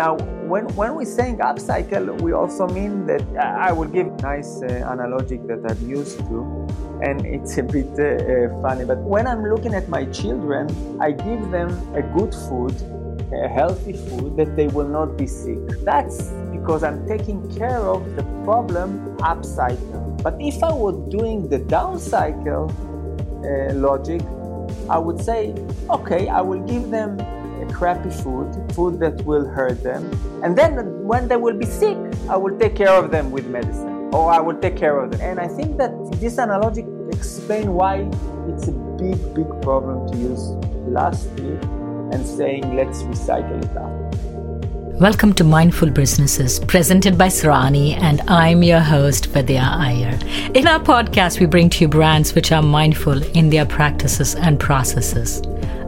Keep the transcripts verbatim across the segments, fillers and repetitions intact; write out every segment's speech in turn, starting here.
Now, when, when we're saying upcycle, we also mean that I will give a nice uh, analogy that I'm used to, and it's a bit uh, uh, funny, but when I'm looking at my children, I give them a good food, a healthy food that they will not be sick. That's because I'm taking care of the problem upcycle. But if I were doing the downcycle uh, logic, I would say, okay, I will give them a crappy food, food that will hurt them, and then when they will be sick, I will take care of them with medicine, or I will take care of them. And I think that this analogy explains why it's a big, big problem to use plastic and saying, let's recycle it up. Welcome to Mindful Businesses, presented by Srani, and I'm your host, Padya Iyer. In our podcast, we bring to you brands which are mindful in their practices and processes.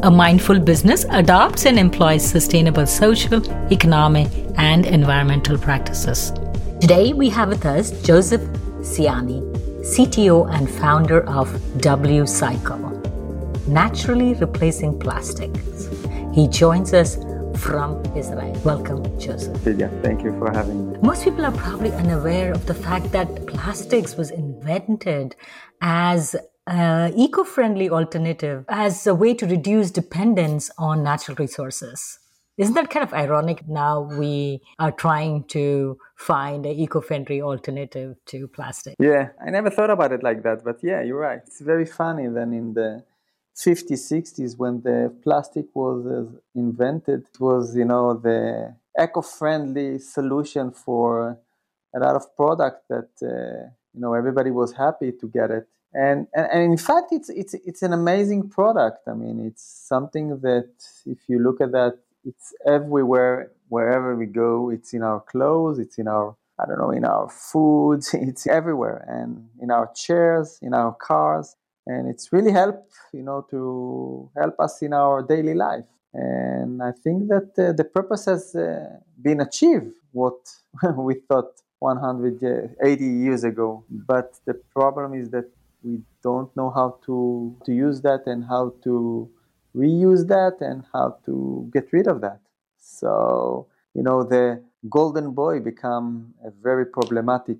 A mindful business adopts and employs sustainable social, economic, and environmental practices. Today, we have with us Joseph Ciani, C T O and founder of WCycle, naturally replacing plastics. He joins us from Israel. Welcome, Joseph. Yeah, thank you for having me. Most people are probably unaware of the fact that plastics was invented as an eco-friendly alternative, as a way to reduce dependence on natural resources. Isn't that kind of ironic? Now we are trying to find an eco-friendly alternative to plastic. Yeah, I never thought about it like that, but yeah, you're right. It's very funny then in the fifties, sixties, when the plastic was uh, invented, it was, you know, the eco-friendly solution for a lot of product that, uh, you know, everybody was happy to get it. And, and and in fact, it's it's it's an amazing product. I mean, it's something that if you look at that, it's everywhere, wherever we go. It's in our clothes, it's in our, I don't know, in our food, it's everywhere. And in our chairs, in our cars. And it's really helped, you know, to help us in our daily life. And I think that uh, the purpose has uh, been achieved, what we thought one hundred eighty years ago. But the problem is that we don't know how to, to use that and how to reuse that and how to get rid of that. So, you know, the golden boy become a very problematic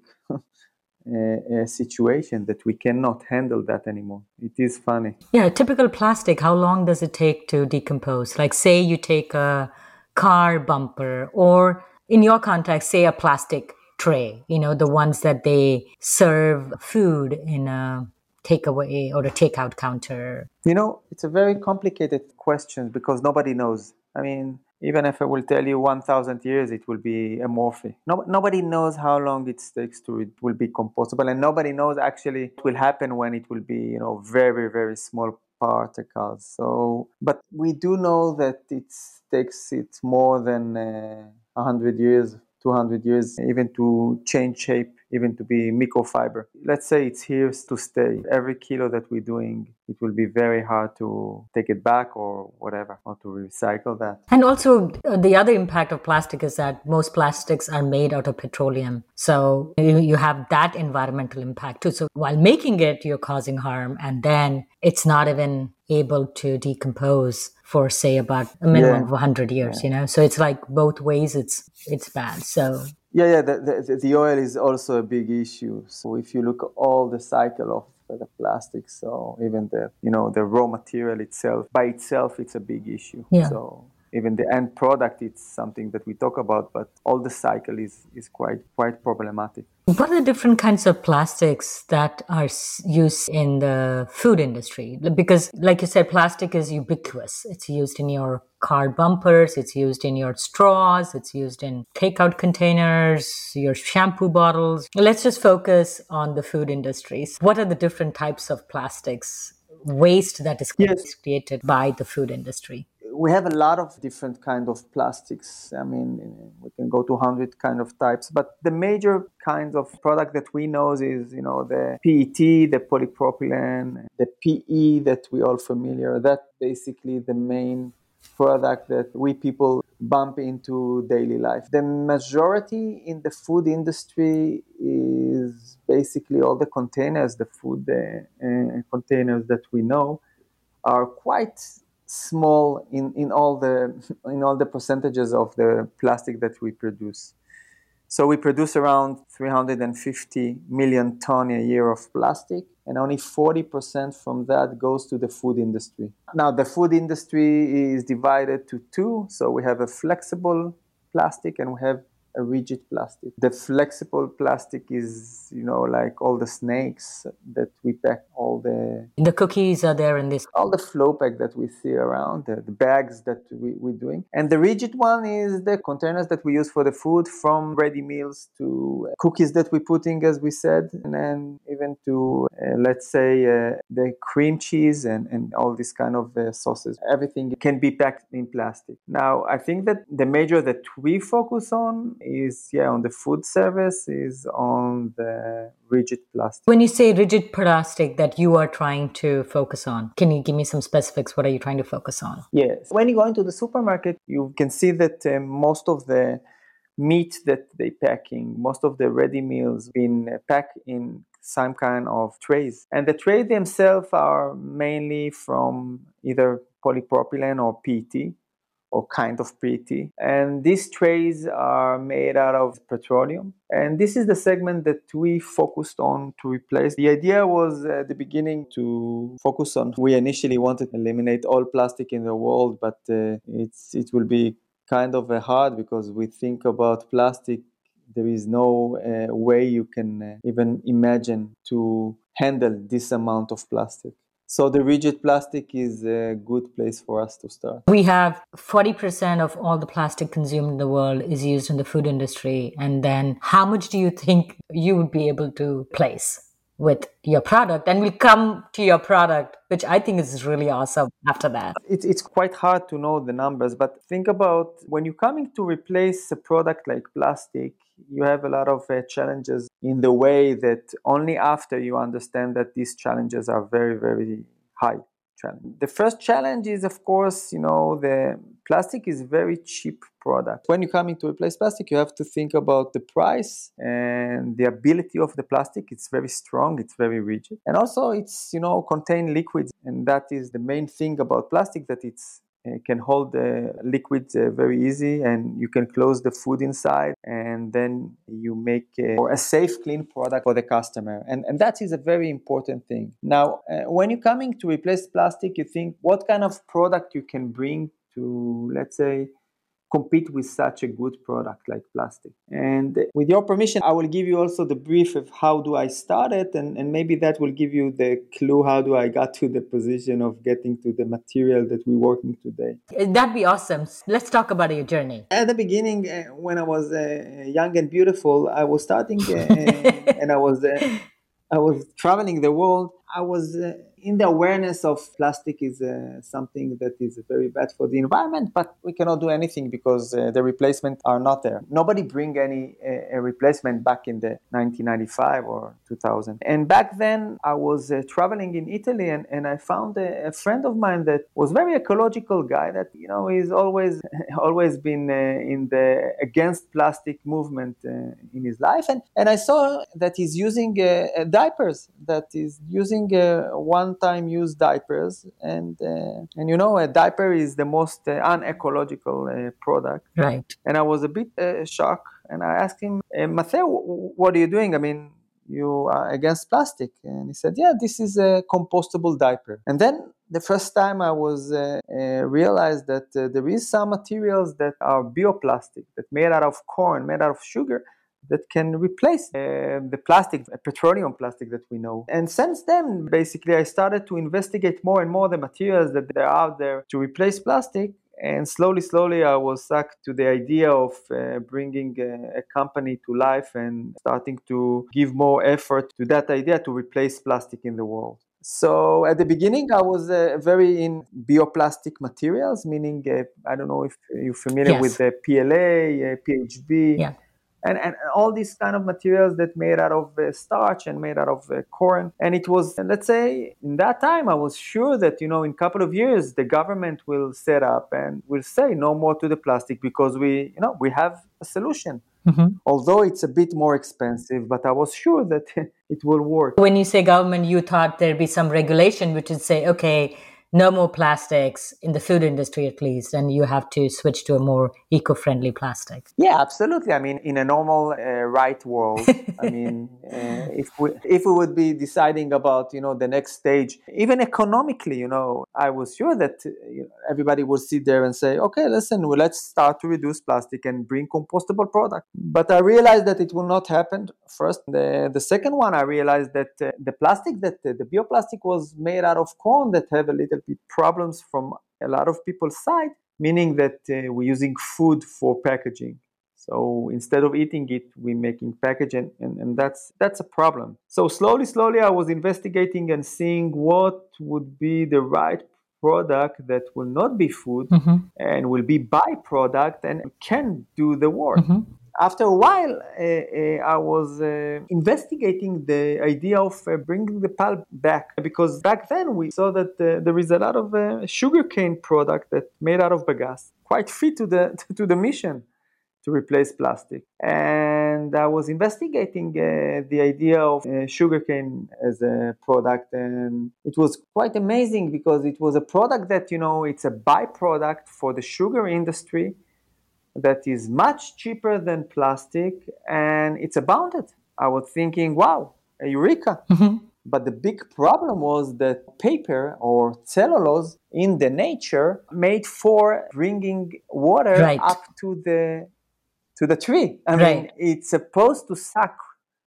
A, a situation that we cannot handle that anymore. It is funny. Yeah, typical plastic, how long does it take to decompose? Like say you take a car bumper or in your context, say a plastic tray, you know, the ones that they serve food in a takeaway or a takeout counter. You know, it's a very complicated question because nobody knows. I mean, even if I will tell you one thousand years, it will be amorphous. No, nobody knows how long it takes to it will be compostable, and nobody knows actually it will happen when it will be, you know, very, very small particles. So, but we do know that it takes it more than uh, one hundred years, two hundred years, even to change shape, even to be microfiber. Let's say it's here to stay. Every kilo that we're doing, it will be very hard to take it back or whatever, or to recycle that. And also the other impact of plastic is that most plastics are made out of petroleum. So you have that environmental impact too. So while making it, you're causing harm, and then it's not even able to decompose for, say, about a minimum yeah. of one hundred years, yeah. you know? So it's like both ways it's it's bad, so... Yeah, yeah. The, the the oil is also a big issue. So if you look at all the cycle of the plastic, so even the you know the raw material itself by itself, it's a big issue. Yeah. So even the end product, it's something that we talk about, but all the cycle is is quite quite problematic. What are the different kinds of plastics that are used in the food industry? Because, like you said, plastic is ubiquitous. It's used in your car bumpers, it's used in your straws, it's used in takeout containers, your shampoo bottles. Let's just focus on the food industries. What are the different types of plastics, waste that is yes. created by the food industry? We have a lot of different kind of plastics. I mean, we can go to one hundred kind of types, but the major kinds of product that we know is, you know, the P E T, the polypropylene, the P E that we all familiar. That's basically the main product that we people bump into daily life. The majority in the food industry is basically all the containers, the food uh, uh, containers that we know are quite small in, in all the in all the percentages of the plastic that we produce. So we produce around three hundred fifty million tons a year of plastic, and only forty percent from that goes to the food industry. Now, the food industry is divided to two. So we have a flexible plastic and we have a rigid plastic. The flexible plastic is, you know, like all the snakes that we pack, all the... The cookies are there in this... All the flow pack that we see around, the, the bags that we, we're doing. And the rigid one is the containers that we use for the food, from ready meals to cookies that we're putting, as we said, and then even to, uh, let's say, uh, the cream cheese and, and all these kind of uh, sauces. Everything can be packed in plastic. Now, I think that the major that we focus on is yeah on the food service, is on the rigid plastic. When you say rigid plastic that you are trying to focus on, can you give me some specifics? What are you trying to focus on? Yes. When you go into the supermarket, you can see that uh, most of the meat that they packing, most of the ready meals been packed in some kind of trays. And the trays themselves are mainly from either polypropylene or P E T, or kind of P E T. And these trays are made out of petroleum. And this is the segment that we focused on to replace. The idea was at the beginning to focus on, we initially wanted to eliminate all plastic in the world, but uh, it's it will be kind of hard, because we think about plastic, there is no uh, way you can uh, even imagine to handle this amount of plastic. So the rigid plastic is a good place for us to start. We have forty percent of all the plastic consumed in the world is used in the food industry. And then how much do you think you would be able to place with your product? And we'll come to your product, which I think is really awesome after that. It, it's quite hard to know the numbers, but think about when you're coming to replace a product like plastic, you have a lot of uh, challenges in the way that only after you understand that these challenges are very, very high. Challenge. The first challenge is, of course, you know, the plastic is a very cheap product. When you're coming to replace plastic, you have to think about the price and the ability of the plastic. It's very strong, it's very rigid. And also it's, you know, contain liquids. And that is the main thing about plastic, that it's It can hold the liquids uh, very easy, and you can close the food inside, and then you make a, or a safe, clean product for the customer. And, and that is a very important thing. Now, uh, when you're coming to replace plastic, you think what kind of product you can bring to, let's say, compete with such a good product like plastic. And with your permission, I will give you also the brief of how do I start it, and, and maybe that will give you the clue how do I got to the position of getting to the material that we're working today. That'd be awesome. Let's talk about your journey. At the beginning, uh, when I was uh, young and beautiful, I was starting uh, and I was uh, I was traveling the world. I was uh, in the awareness of plastic is uh, something that is very bad for the environment, but we cannot do anything because uh, the replacements are not there. Nobody bring any uh, replacement back in the nineteen ninety-five or two thousand. And back then I was uh, traveling in Italy, and, and I found a, a friend of mine that was very ecological guy that, you know, he's always always been uh, in the against plastic movement uh, in his life. And, and I saw that he's using uh, diapers, that is using Uh, one-time use diapers, and uh, and you know, a diaper is the most uh, unecological uh, product, right? And I was a bit uh, shocked, and I asked him, uh, Mathieu, what are you doing? I mean, you are against plastic. And he said, yeah, this is a compostable diaper. And then the first time I was uh, uh, realized that uh, there is some materials that are bioplastic, that made out of corn, made out of sugar, that can replace uh, the plastic, uh, petroleum plastic that we know. And since then, basically, I started to investigate more and more the materials that are out there to replace plastic. And slowly, slowly, I was sucked to the idea of uh, bringing a, a company to life and starting to give more effort to that idea to replace plastic in the world. So at the beginning, I was uh, very in bioplastic materials, meaning, uh, I don't know if you're familiar yes. with the P L A, uh, P H B. Yeah. And, and all these kind of materials that made out of uh, starch and made out of uh, corn. And it was, let's say, in that time, I was sure that, you know, in a couple of years, the government will set up and will say no more to the plastic because we, you know, we have a solution. Mm-hmm. Although it's a bit more expensive, but I was sure that it will work. When you say government, you thought there'd be some regulation which would say, okay, no more plastics in the food industry, at least, and you have to switch to a more eco-friendly plastic. Yeah, absolutely. I mean, in a normal uh, right world, I mean, uh, if we if we would be deciding about, you know, the next stage, even economically, you know, I was sure that everybody would sit there and say, okay, listen, well, let's start to reduce plastic and bring compostable product. But I realized that it will not happen. First, the the second one, I realized that uh, the plastic that uh, the bioplastic was made out of corn that have a little bit problems from a lot of people's side, meaning that uh, we're using food for packaging. So instead of eating it, we're making package, and, and, and that's that's a problem. So slowly, slowly, I was investigating and seeing what would be the right product that will not be food mm-hmm. and will be byproduct and can do the work. Mm-hmm. After a while, uh, uh, I was uh, investigating the idea of uh, bringing the pulp back, because back then we saw that uh, there is a lot of uh, sugarcane product that made out of bagasse, quite fit to the to the mission to replace plastic. And I was investigating uh, the idea of uh, sugarcane as a product, and it was quite amazing because it was a product that, you know, it's a byproduct for the sugar industry that is much cheaper than plastic, and it's abundant. I was thinking, wow, eureka. Mm-hmm. But the big problem was that paper or cellulose in the nature made for bringing water right. up to the to the tree. I right. mean, it's supposed to suck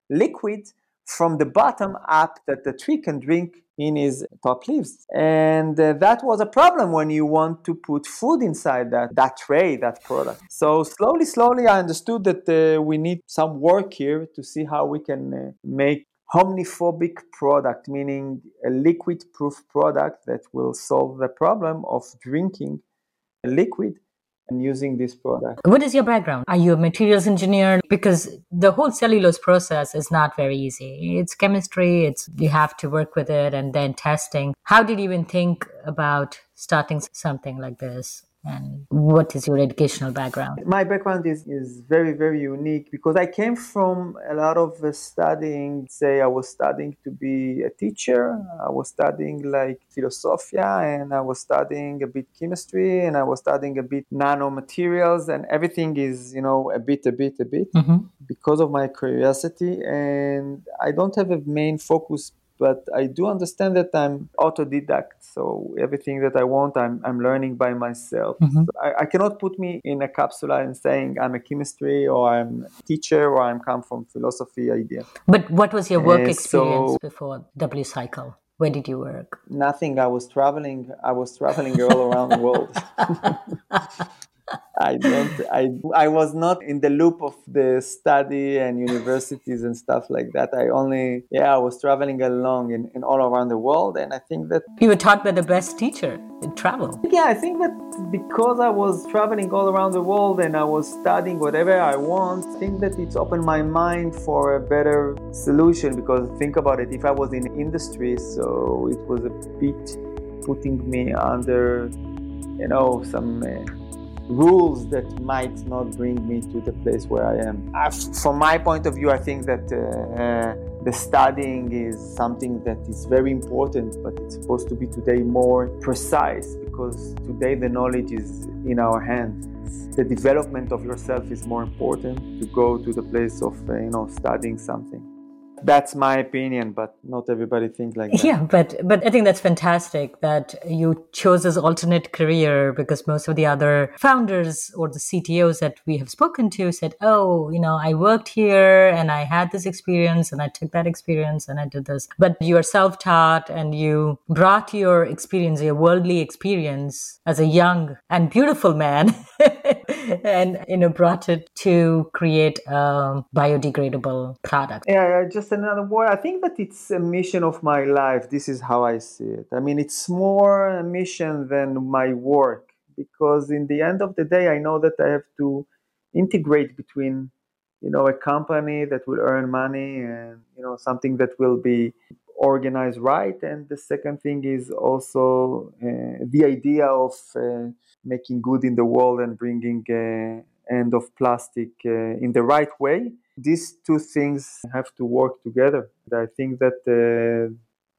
liquid from the bottom up that the tree can drink in his top leaves. And uh, that was a problem when you want to put food inside that, that tray, that product. So slowly, slowly, I understood that uh, we need some work here to see how we can uh, make homniphobic product, meaning a liquid-proof product that will solve the problem of drinking a liquid and using this product. What is your background? Are you a materials engineer? Because the whole cellulose process is not very easy. It's chemistry, it's you have to work with it and then testing. How did you even think about starting something like this? And what is your educational background? My background is, is very, very unique because I came from a lot of uh, studying. Say I was studying to be a teacher. I was studying like philosophia, and I was studying a bit chemistry, and I was studying a bit nanomaterials, and everything is, you know, a bit, a bit, a bit mm-hmm. because of my curiosity. And I don't have a main focus, but I do understand that I'm autodidact. So everything that I want, I'm I'm learning by myself. Mm-hmm. So I, I cannot put me in a capsula and saying I'm a chemistry or I'm a teacher or I'm come from philosophy idea. But what was your work uh, experience so, before WCycle? Where did you work? Nothing. I was traveling. I was traveling all around the world. I don't. I I was not in the loop of the study and universities and stuff like that. I only, yeah, I was traveling along in, in all around the world, and I think that you were taught by the best teacher in travel. Yeah, I think that because I was traveling all around the world and I was studying whatever I want, I think that it's opened my mind for a better solution. Because think about it, if I was in industry, so it was a bit putting me under, you know, some. Uh, rules that might not bring me to the place where I am. I, from my point of view, I think that uh, uh, the studying is something that is very important, but it's supposed to be today more precise because today the knowledge is in our hands. The development of yourself is more important to go to the place of uh, you know studying something. That's my opinion, but not everybody thinks like that. Yeah, but but I think that's fantastic that you chose this alternate career, because most of the other founders or the C T Os that we have spoken to said, oh, you know, I worked here and I had this experience and I took that experience and I did this. But you are self-taught and you brought your experience, your worldly experience as a young and beautiful man and, you know, brought it to create a biodegradable product. Yeah, I just another word. I think that it's a mission of my life. This is how I see it. I mean, it's more a mission than my work, because in the end of the day, I know that I have to integrate between, you know, a company that will earn money and, you know, something that will be organized right. And the second thing is also uh, the idea of uh, making good in the world and bringing uh, end of plastic uh, in the right way. These two things have to work together. I think that uh,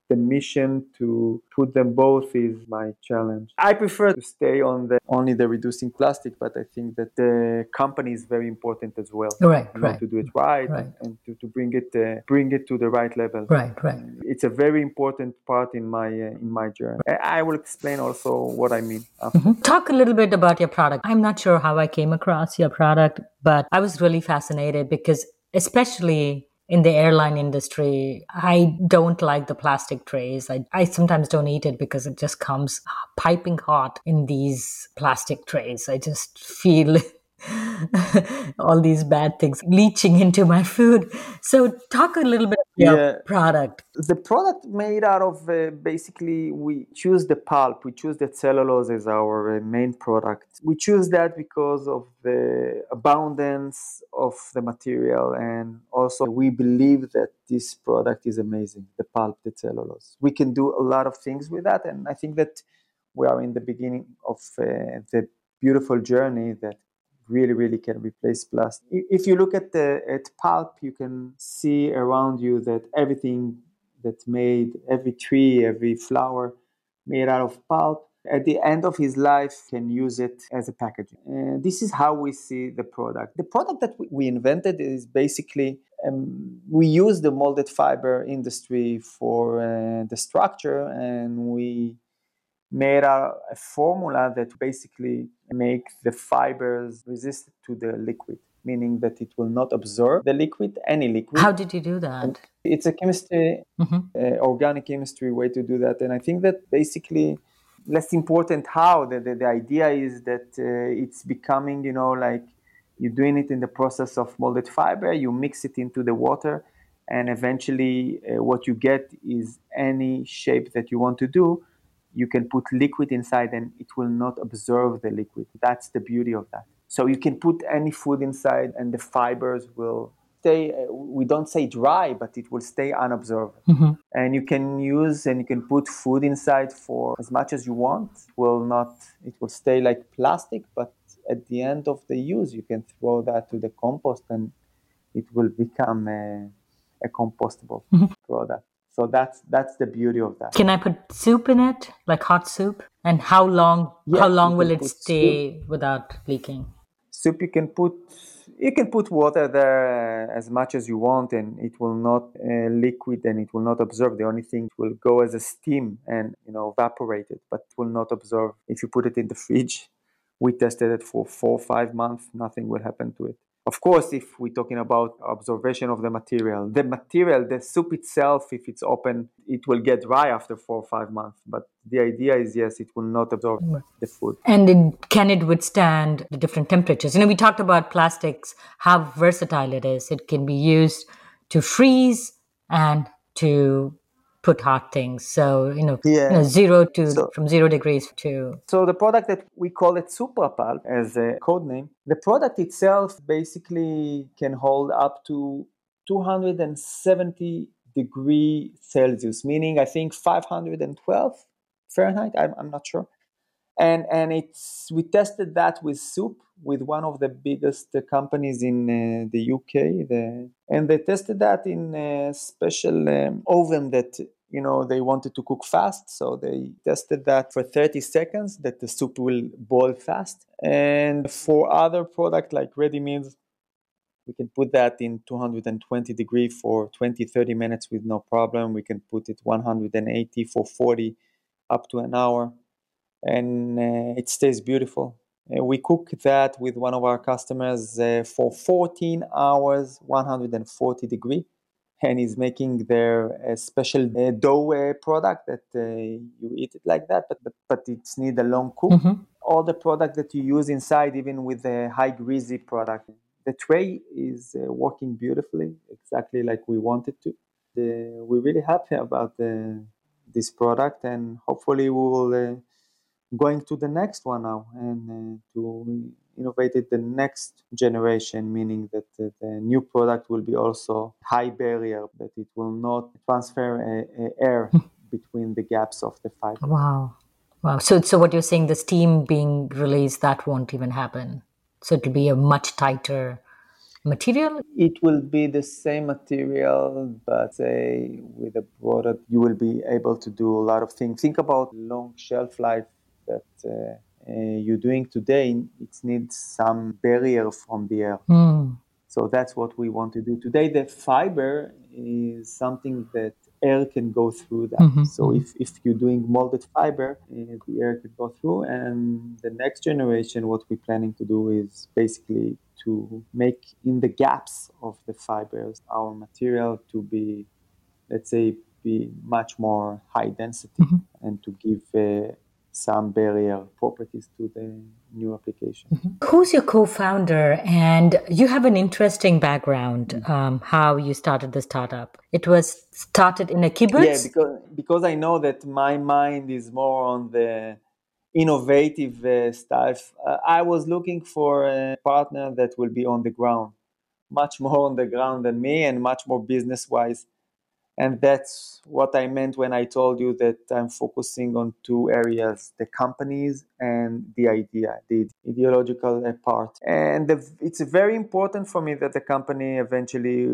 the mission to put them both is my challenge. I prefer to stay on the only the reducing plastic, but I think that the company is very important as well. Right, you know, right. To do it right, right. and to, to bring it uh, bring it to the right level. Right, right. It's a very important part in my uh, in my journey. I will explain also what I mean. Mm-hmm. Talk a little bit about your product. I'm not sure how I came across your product, but I was really fascinated because especially in the airline industry, I don't like the plastic trays. I, I sometimes don't eat it because it just comes piping hot in these plastic trays. I just feel all these bad things leaching into my food. So talk a little bit about yeah. your product. The product made out of, uh, basically, we choose the pulp. We choose the cellulose as our uh, main product. We choose that because of the abundance of the material. And also we believe that this product is amazing, the pulp, the cellulose. We can do a lot of things with that. And I think that we are in the beginning of uh, the beautiful journey that really, really can replace plastic. If you look at the at pulp, you can see around you that everything that's made, every tree, every flower made out of pulp, at the end of his life can use it as a packaging. Uh, this is how we see the product. The product that we invented is basically, um, we use the molded fiber industry for uh, the structure, and we made a, a formula that basically makes the fibers resistant to the liquid, meaning that it will not absorb the liquid, any liquid. How did you do that? And it's a chemistry, mm-hmm. uh, organic chemistry way to do that. And I think that basically, less important how, the, the, the idea is that uh, it's becoming, you know, like you're doing it in the process of molded fiber, you mix it into the water, and eventually uh, what you get is any shape that you want to do. You can put liquid inside and it will not absorb the liquid. That's the beauty of that. So you can put any food inside and the fibers will stay, we don't say dry, but it will stay unobserved. Mm-hmm. And you can use and you can put food inside for as much as you want. It will not, it will stay like plastic, but at the end of the use, you can throw that to the compost and it will become a, a compostable mm-hmm. product. So that's that's the beauty of that. Can I put soup in it, like hot soup? And how long yes, how long will it stay soup. Without leaking? Soup you can put you can put water there as much as you want, and it will not uh, liquid and it will not absorb. The only thing will go as a steam and you know evaporate it, but it will not absorb. If you put it in the fridge, we tested it for four or five months. Nothing will happen to it. Of course, if we're talking about absorption of the material, the material, the soup itself, if it's open, it will get dry after four or five months. But the idea is, yes, it will not absorb the food. And it, can it withstand the different temperatures? You know, we talked about plastics, how versatile it is. It can be used to freeze and to put hot things. So, you know, yeah. you know zero to so, from zero degrees to... So the product that we call it SuperPal as a code name, the product itself basically can hold up to two hundred seventy degrees Celsius, meaning I think five hundred twelve Fahrenheit, I'm, I'm not sure. And and it's we tested that with soup with one of the biggest uh, companies in uh, the U K, the, and they tested that in a special um, oven that you know they wanted to cook fast, so they tested that for thirty seconds that the soup will boil fast. And for other product like ready meals, we can put that in two hundred twenty degrees for twenty, thirty minutes with no problem. We can put it one hundred eighty for forty up to an hour. And uh, it stays beautiful. Uh, we cook that with one of our customers uh, for fourteen hours, one hundred forty degrees, and he's making their uh, special uh, dough uh, product that uh, you eat it like that, but but, but it needs a long cook. Mm-hmm. All the product that you use inside, even with the high greasy product, the tray is uh, working beautifully, exactly like we wanted to. Uh, we're really happy about uh, this product, and hopefully we will... Uh, going to the next one now and uh, to innovate it the next generation, meaning that uh, the new product will be also high barrier, that it will not transfer uh, uh, air between the gaps of the fiber. Wow. Wow. So, so what you're saying, the steam being released, that won't even happen. So it'll be a much tighter material? It will be the same material, but say with a product, you will be able to do a lot of things. Think about long shelf life that uh, uh, you're doing today. It needs some barrier from the air. Mm. So that's what we want to do today. The fiber is something that air can go through that. Mm-hmm. So if, if you're doing molded fiber, uh, the air could go through. And the next generation, what we're planning to do is basically to make in the gaps of the fibers our material to be, let's say, be much more high density mm-hmm. and to give uh, some barrier properties to the new application. Mm-hmm. Who's your co-founder? And you have an interesting background, mm-hmm. um, how you started the startup. It was started in a kibbutz? Yeah, because, because I know that my mind is more on the innovative uh, stuff. Uh, I was looking for a partner that will be on the ground, much more on the ground than me and much more business-wise. And that's what I meant when I told you that I'm focusing on two areas, the companies and the idea, the ideological part. And the, it's very important for me that the company eventually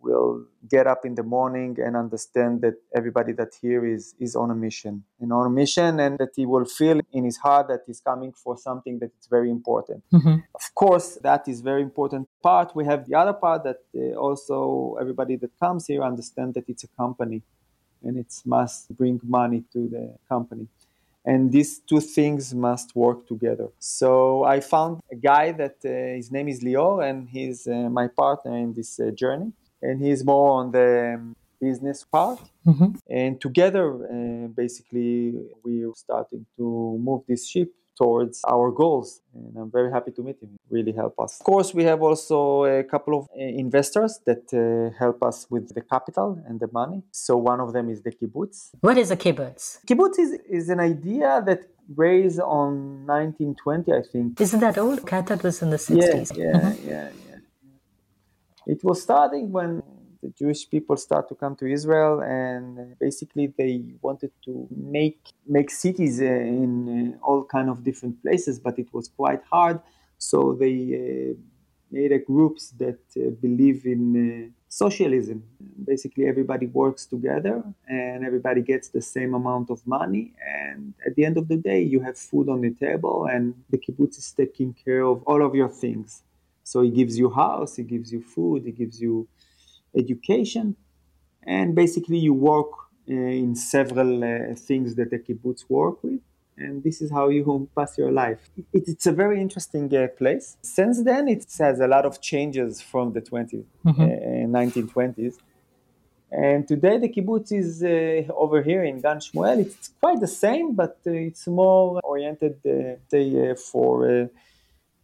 will get up in the morning and understand that everybody that here is is on a mission, and on a mission, and that he will feel in his heart that he's coming for something that is very important. Mm-hmm. Of course, that is very important part. We have the other part that uh, also everybody that comes here understand that it's a company, and it must bring money to the company. And these two things must work together. So I found a guy that uh, his name is Leo, and he's uh, my partner in this uh, journey. And he's more on the business part. Mm-hmm. And together, uh, basically, we're starting to move this ship towards our goals. And I'm very happy to meet him. It really helped us. Of course, we have also a couple of investors that uh, help us with the capital and the money. So one of them is the kibbutz. What is a kibbutz? Kibbutz is, is an idea that raised on nineteen twenty, I think. Isn't that old? I thought it was in the sixties. Yeah, yeah, mm-hmm. yeah. yeah. It was starting when the Jewish people started to come to Israel, and basically they wanted to make make cities in all kind of different places, but it was quite hard. So they made a groups that believe in socialism. Basically, everybody works together, and everybody gets the same amount of money. And at the end of the day, you have food on the table, and the kibbutz is taking care of all of your things. So he gives you house, he gives you food, he gives you education. And basically you work uh, in several uh, things that the kibbutz work with. And this is how you pass your life. It, it's a very interesting uh, place. Since then, it has a lot of changes from the twenties, mm-hmm. uh, nineteen twenties. And today the kibbutz is uh, over here in Gan Shmuel. It's quite the same, but uh, it's more oriented uh, say, uh, for... Uh,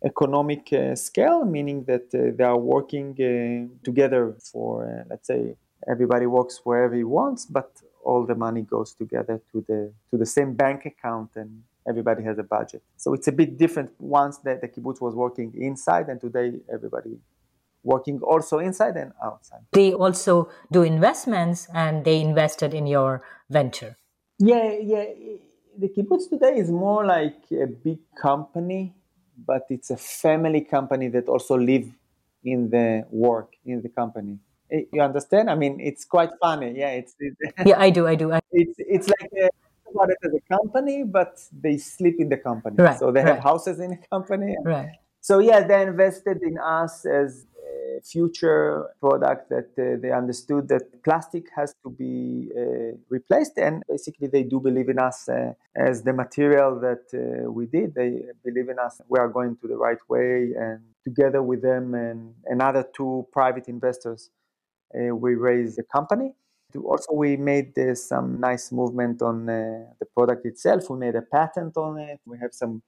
economic uh, scale, meaning that uh, they are working uh, together for, uh, let's say, everybody works wherever he wants, but all the money goes together to the to the same bank account, and everybody has a budget. So it's a bit different once that the kibbutz was working inside, and today everybody working also inside and outside. They also do investments, and they invested in your venture. Yeah, yeah. The kibbutz today is more like a big company, but it's a family company that also live in the work, in the company. You understand? I mean, it's quite funny. Yeah, it's... it's yeah, I do, I do. I... It's it's like a, about it as a company, but they sleep in the company. Right, so they right. have houses in the company. Right. So yeah, they invested in us as a future product that uh, they understood that plastic has to be uh, replaced. And basically they do believe in us uh, as the material that uh, we did. They believe in us. We are going to the right way. And together with them and another two private investors, uh, we raised the company. Also, we made uh, some nice movement on uh, the product itself. We made a patent on it. We have some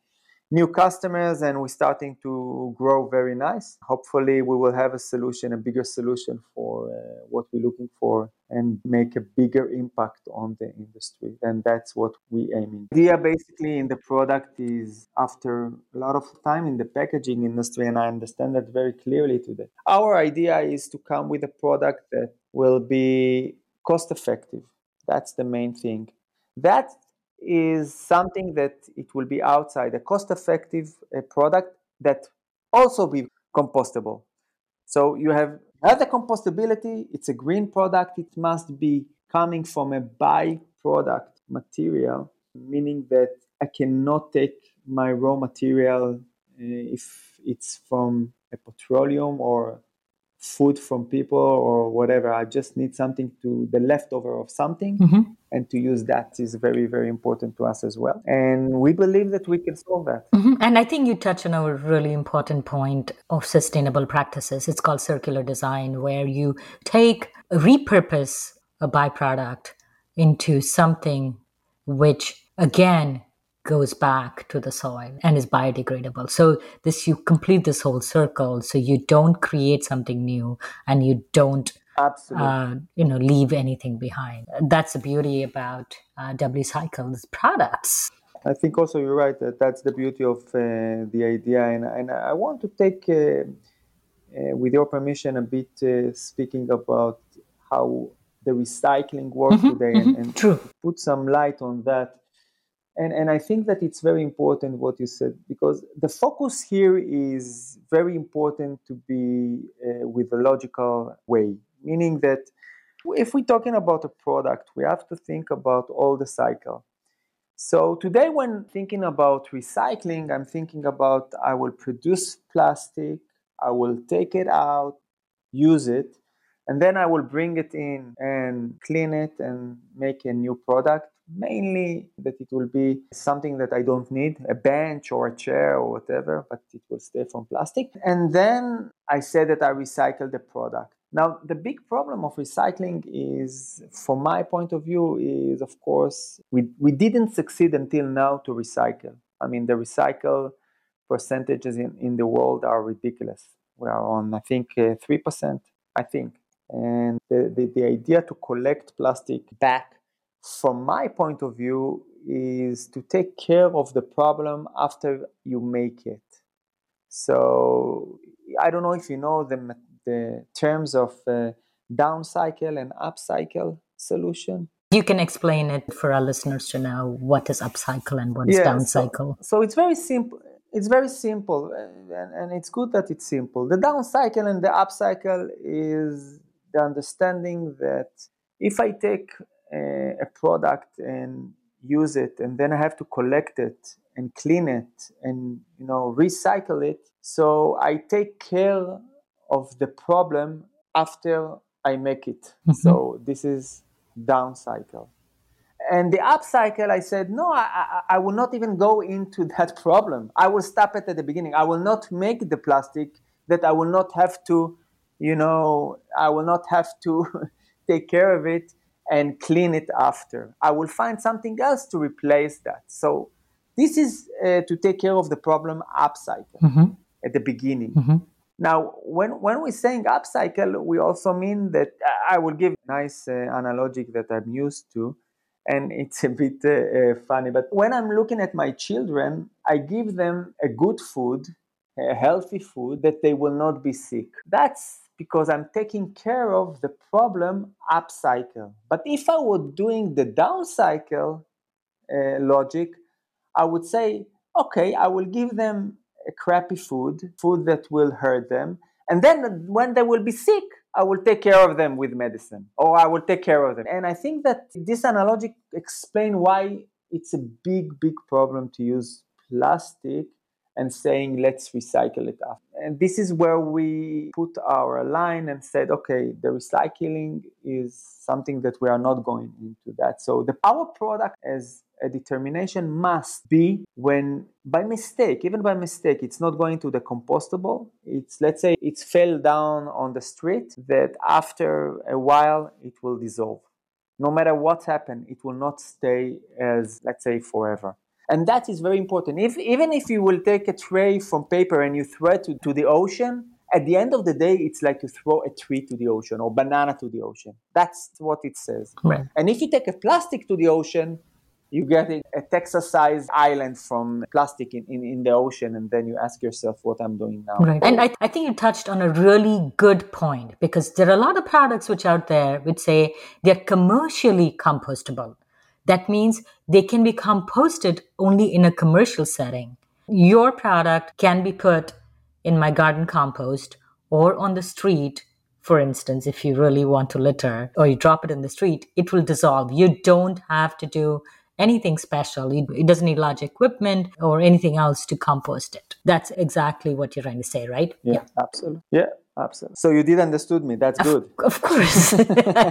new customers, and we're starting to grow very nice. Hopefully, we will have a solution, a bigger solution for uh, what we're looking for, and make a bigger impact on the industry. And that's what we're aiming. The idea basically in the product is after a lot of time in the packaging industry, and I understand that very clearly today. Our idea is to come with a product that will be cost effective. That's the main thing. That's is something that it will be outside a cost-effective uh, product that also be compostable. So you have not the compostability, it's a green product, it must be coming from a byproduct material, meaning that I cannot take my raw material uh, if it's from a petroleum or food from people or whatever. I just need something to the leftover of something, mm-hmm. and to use that is very, very important to us as well. And we believe that we can solve that. Mm-hmm. And I think you touched on a really important point of sustainable practices. It's called circular design, where you take, repurpose a byproduct into something which again goes back to the soil and is biodegradable. So this, you complete this whole circle. So you don't create something new, and you don't, uh, you know, leave anything behind. That's the beauty about uh, WCycle's products. I think also you're right that that's the beauty of uh, the idea, and and I want to take, uh, uh, with your permission, a bit uh, speaking about how the recycling works mm-hmm, today, mm-hmm, and, and true. Put some light on that. And and I think that it's very important what you said, because the focus here is very important to be uh, with a logical way, meaning that if we're talking about a product, we have to think about all the cycle. So today when thinking about recycling, I'm thinking about I will produce plastic, I will take it out, use it, and then I will bring it in and clean it and make a new product. Mainly that it will be something that I don't need, a bench or a chair or whatever, but it will stay from plastic. And then I said that I recycle the product. Now, the big problem of recycling is, from my point of view, is, of course, we, we didn't succeed until now to recycle. I mean, the recycle percentages in, in the world are ridiculous. We are on, I think, uh, three percent, I think. And the, the, the idea to collect plastic back, from my point of view, is to take care of the problem after you make it. So I don't know if you know the, the terms of uh, downcycle and upcycle solution. You can explain it for our listeners to know what is upcycle and what is yeah, downcycle. So, so it's very simple. It's very simple, and, and it's good that it's simple. The downcycle and the upcycle is the understanding that if I take a product and use it, and then I have to collect it and clean it and, you know, recycle it. So I take care of the problem after I make it. Mm-hmm. So this is downcycle. And the upcycle, I said, no, I, I, I will not even go into that problem. I will stop it at the beginning. I will not make the plastic that I will not have to, you know, I will not have to take care of it and clean it after. I will find something else to replace that. So this is uh, to take care of the problem upcycle, mm-hmm. at the beginning. Mm-hmm. Now, when, when we're saying upcycle, we also mean that I will give a nice uh, analogy that I'm used to, and it's a bit uh, uh, funny. But when I'm looking at my children, I give them a good food, a healthy food, that they will not be sick. That's because I'm taking care of the problem upcycle. But if I were doing the downcycle uh, logic, I would say, okay, I will give them a crappy food, food that will hurt them. And then when they will be sick, I will take care of them with medicine, or I will take care of them. And I think that this analogy explains why it's a big, big problem to use plastic and saying, let's recycle it up. And this is where we put our line and said, okay, the recycling is something that we are not going into that. So the our product as a determination must be when, by mistake, even by mistake, it's not going to the compostable. It's, let's say, it's fell down on the street, that after a while, it will dissolve. No matter what happened, it will not stay as, let's say, forever. And that is very important. If, even if you will take a tray from paper and you throw it to, to the ocean, at the end of the day, it's like you throw a tree to the ocean or banana to the ocean. That's what it says. Right. And if you take a plastic to the ocean, you get a, a Texas-sized island from plastic in, in, in the ocean, and then you ask yourself what I'm doing now. Right. And I, I think you touched on a really good point, because there are a lot of products which out there which say they're commercially compostable. That means they can be composted only in a commercial setting. Your product can be put in my garden compost or on the street, for instance, if you really want to litter or you drop it in the street, it will dissolve. You don't have to do anything special. It doesn't need large equipment or anything else to compost it. That's exactly what you're trying to say, right? Yeah, yeah. Absolutely. Yeah. Absolutely. So you did understood me. That's of, good. Of course. yeah,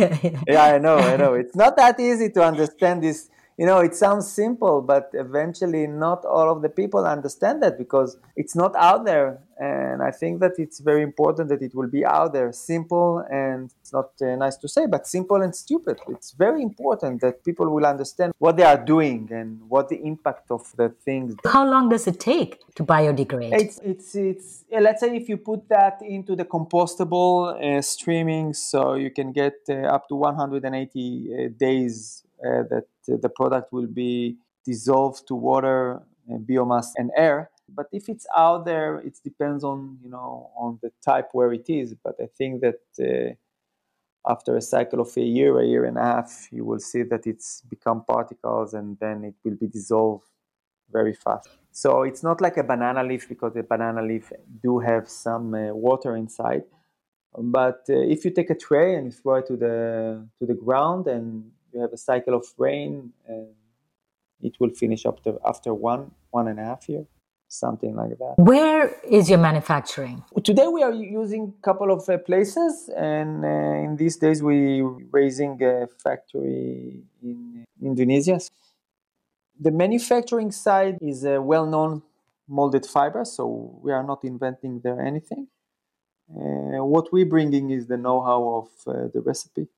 yeah. yeah, I know. I know. It's not that easy to understand this. You know, it sounds simple, but eventually not all of the people understand that because it's not out there. And I think that it's very important that it will be out there. Simple and it's not uh, nice to say, but simple and stupid. It's very important that people will understand what they are doing and what the impact of the things. How long does it take to biodegrade? It's, it's, it's yeah, let's say if you put that into the compostable uh, streaming, so you can get uh, up to one hundred eighty uh, days uh, that uh, the product will be dissolved to water, uh, biomass and air. But if it's out there, it depends on, you know, on the type where it is. But I think that uh, after a cycle of a year, a year and a half, you will see that it's become particles and then it will be dissolved very fast. So it's not like a banana leaf because the banana leaf do have some uh, water inside. But uh, if you take a tray and you throw it to the, to the ground and you have a cycle of rain, uh, it will finish after, after one, one and a half year. Something like that. Where is your manufacturing? Today we are using a couple of uh, places, and uh, in these days we are raising a factory in Indonesia. The manufacturing side is a well-known molded fiber, so we are not inventing there anything. Uh, what we're bringing is the know-how of uh, the recipe,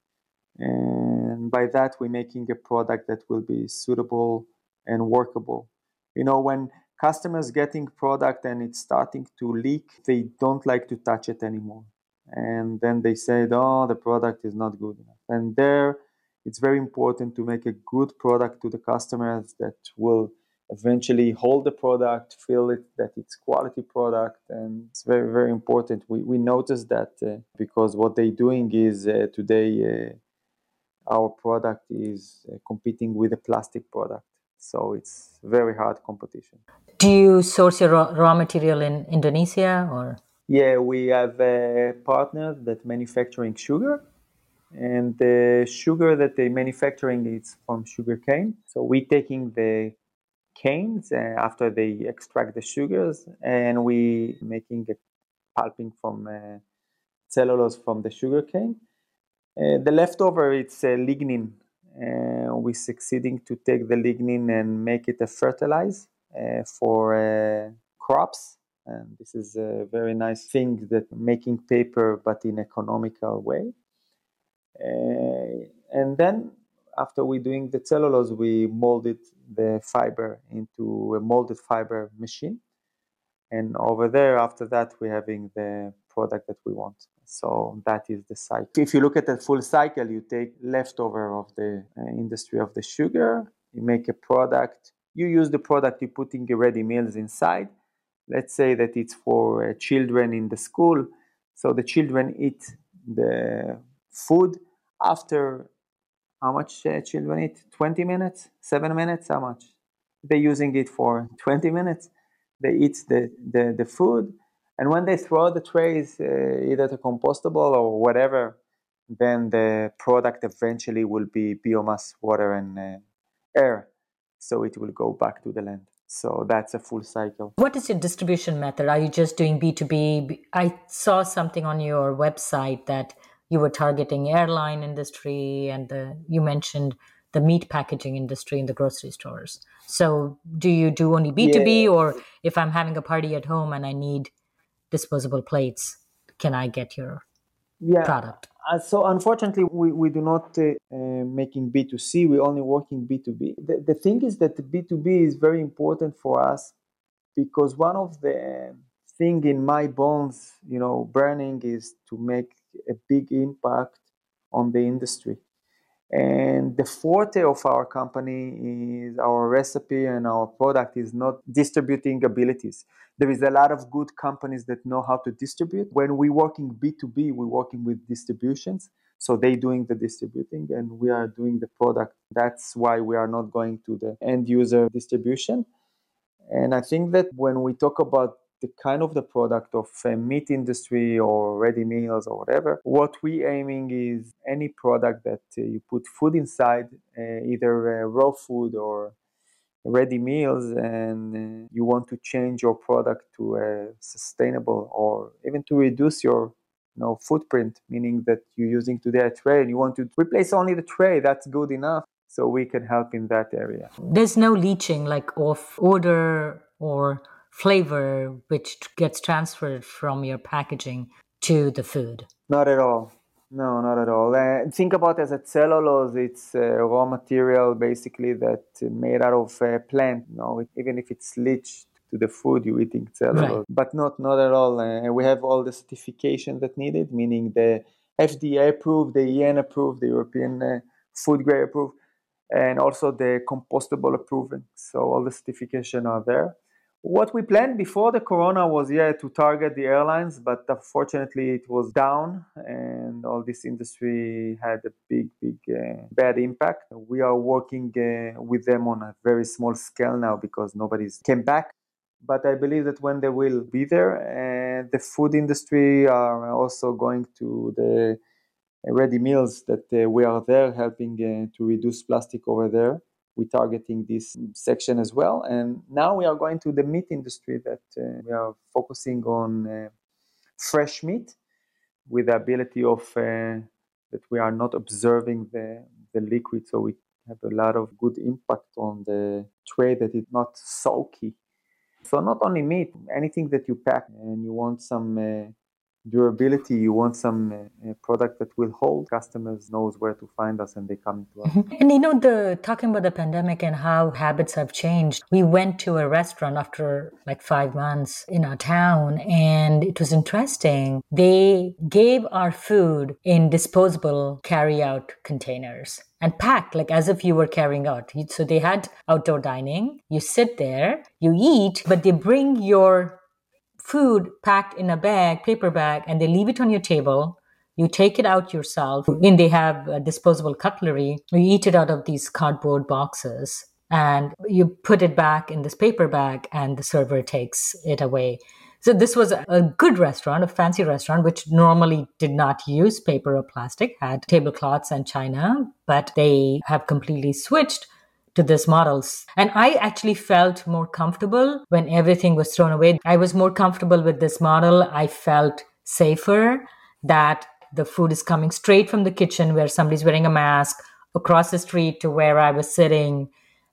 and by that we're making a product that will be suitable and workable. You know, when customers getting product and it's starting to leak, they don't like to touch it anymore. And then they said, oh, the product is not good enough. And there, it's very important to make a good product to the customers that will eventually hold the product, feel it, that it's quality product. And it's very, very important. We we notice that uh, because what they're doing is uh, today, uh, our product is uh, competing with a plastic product. So it's very hard competition. Do you source your raw, raw material in Indonesia or? Yeah, we have a partner that manufacturing sugar, and the sugar that they manufacturing is from sugar cane. So we taking the canes uh, after they extract the sugars, and we making a pulping from uh, cellulose from the sugar cane. Uh, the leftover it's uh, lignin. Uh, we're succeeding to take the lignin and make it a fertilizer uh, for uh, crops. And this is a very nice thing that making paper, but in economical way. Uh, and then after we're doing the cellulose, we molded the fiber into a molded fiber machine. And over there, after that, we're having the product that we want. So that is the cycle. If you look at the full cycle, you take leftover of the uh, industry of the sugar, you make a product, you use the product, you're putting ready meals inside. Let's say that it's for uh, children in the school. So the children eat the food after how much uh, children eat? twenty minutes? seven minutes? How much? They're using it for twenty minutes. They eat the, the, the food. And when they throw the trays, uh, either to compostable or whatever, then the product eventually will be biomass, water, and uh, air. So it will go back to the land. So that's a full cycle. What is your distribution method? Are you just doing B two B? I saw something on your website that you were targeting airline industry, and the, you mentioned the meat packaging industry in the grocery stores. So do you do only B two B, yeah. Or if I'm having a party at home and I need disposable plates, can I get your yeah. product? Uh, so unfortunately, we, we do not uh, uh, making B two C. We only working B two B. The, the thing is that B two B is very important for us because one of the thing in my bones, you know, burning is to make a big impact on the industry. And the forte of our company is our recipe and our product is not distributing abilities. There is a lot of good companies that know how to distribute. When we're working B two B, we're working with distributions. So they're doing the distributing and we are doing the product. That's why we are not going to the end user distribution. And I think that when we talk about the kind of the product of a meat industry or ready meals or whatever. What we aiming is any product that uh, you put food inside, uh, either uh, raw food or ready meals, and uh, you want to change your product to uh, sustainable or even to reduce your you know, footprint, meaning that you're using today a tray and you want to replace only the tray, that's good enough. So we can help in that area. There's no leaching like of odor or flavor which gets transferred from your packaging to the food? Not at all. No, not at all. Uh, think about it as a cellulose. It's a raw material basically that made out of a plant. No, even if it's leached to the food, you're eating cellulose. Right. But not, not at all. Uh, we have all the certification that needed, meaning the F D A approved, the E N approved, the European uh, food grade approved, and also the compostable approving. So all the certification are there. What we planned before the corona was, yeah, to target the airlines, but unfortunately it was down and all this industry had a big, big uh, bad impact. We are working uh, with them on a very small scale now because nobody's came back. But I believe that when they will be there, uh, the food industry are also going to the ready meals that uh, we are there helping uh, to reduce plastic over there. We're targeting this section as well. And now we are going to the meat industry that uh, we are focusing on uh, fresh meat with the ability of uh, that we are not observing the, the liquid. So we have a lot of good impact on the tray that is not sulky. So not only meat, anything that you pack and you want some uh, durability, you want some uh, product that will hold. Customers knows where to find us and they come to us. Mm-hmm. And you know, the talking about the pandemic and how habits have changed, we went to a restaurant after like five months in our town and it was interesting. They gave our food in disposable carry-out containers and packed like as if you were carrying out. So they had outdoor dining. You sit there, you eat, but they bring your food packed in a bag, paper bag, and they leave it on your table. You take it out yourself. And they have a disposable cutlery. You eat it out of these cardboard boxes and you put it back in this paper bag and the server takes it away. So this was a good restaurant, a fancy restaurant, which normally did not use paper or plastic, had tablecloths and china, but they have completely switched to these models. And I actually felt more comfortable when everything was thrown away. I was more comfortable with this model. I felt safer that the food is coming straight from the kitchen where somebody's wearing a mask across the street to where I was sitting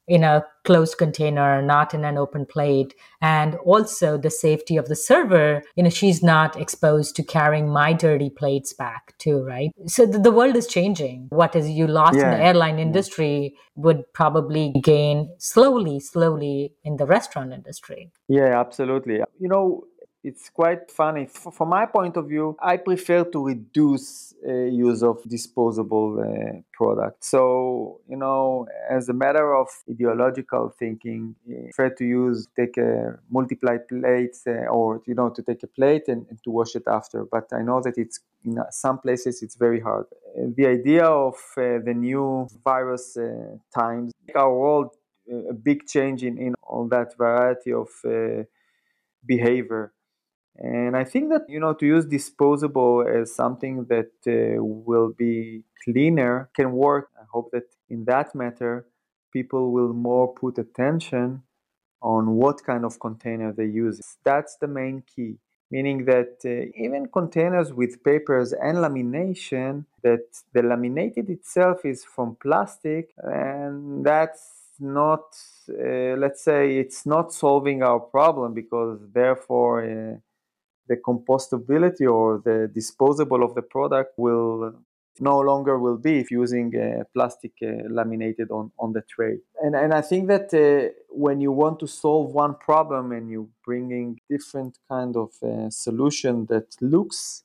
in a closed container, not in an open plate. And also the safety of the server, you know, she's not exposed to carrying my dirty plates back too, right? So the, the world is changing. What is you lost yeah. in the airline industry yeah. would probably gain slowly, slowly in the restaurant industry. Yeah, absolutely. You know, it's quite funny. F- from my point of view, I prefer to reduce uh, use of disposable uh, products. So, you know, as a matter of ideological thinking, I prefer to use, take a multiply plates uh, or, you know, to take a plate and, and to wash it after. But I know that it's in some places it's very hard. Uh, the idea of uh, the new virus uh, times, our world, uh, a big change in, in all that variety of uh, behavior. And I think that, you know, to use disposable as something that uh, will be cleaner can work. I hope that in that matter, people will more put attention on what kind of container they use. That's the main key, meaning that uh, even containers with papers and lamination, that the laminated itself is from plastic, and that's not, uh, let's say, it's not solving our problem because therefore... Uh, the compostability or the disposable of the product will no longer will be if using uh, plastic uh, laminated on, on the tray. And and I think that uh, when you want to solve one problem and you bringing different kind of uh, solution that looks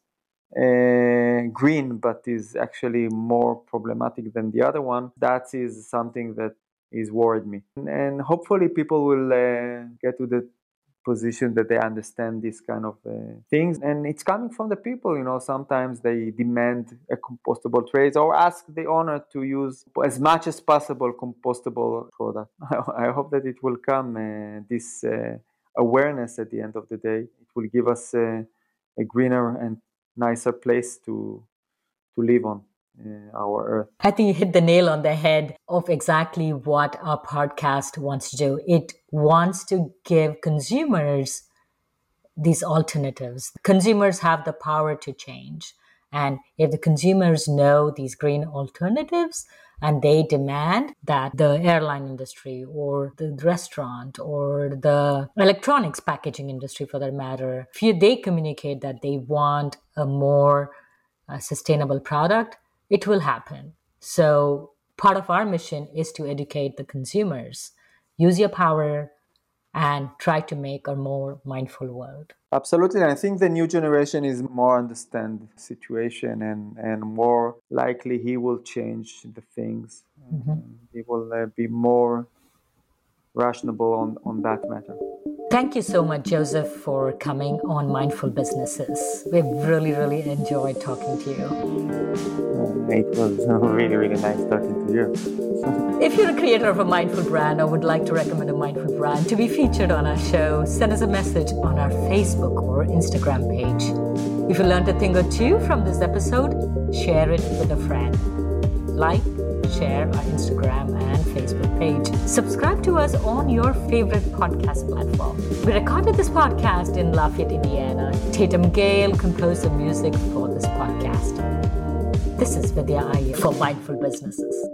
uh, green but is actually more problematic than the other one, that is something that is worried me. And, and hopefully people will uh, get to the position that they understand these kind of uh, things, and it's coming from the people. You know, sometimes they demand a compostable trays or ask the owner to use as much as possible compostable product. I hope that it will come uh, this uh, awareness at the end of the day. It will give us a, a greener and nicer place to to live on, uh, our earth. I think you hit the nail on the head of exactly what our podcast wants to do. It wants to give consumers these alternatives. Consumers have the power to change. And if the consumers know these green alternatives and they demand that the airline industry or the restaurant or the electronics packaging industry, for that matter, if they communicate that they want a more uh, sustainable product, it will happen. So part of our mission is to educate the consumers. Use your power and try to make a more mindful world. Absolutely. I think the new generation is more understand the situation and, and more likely he will change the things. Mm-hmm. He will uh, be more rational on, on that matter. Thank you so much, Joseph, for coming on Mindful Businesses. We've really, really enjoyed talking to you. Um, it was really, really nice talking to you. If you're a creator of a mindful brand or would like to recommend a mindful brand to be featured on our show, send us a message on our Facebook or Instagram page. If you learned a thing or two from this episode, share it with a friend. Like, share our Instagram and Facebook page. Subscribe to us on your favorite podcast platform. We recorded this podcast in Lafayette, Indiana. Tatum Gale composed the music for this podcast. This is Vidya Iyer for Mindful Businesses.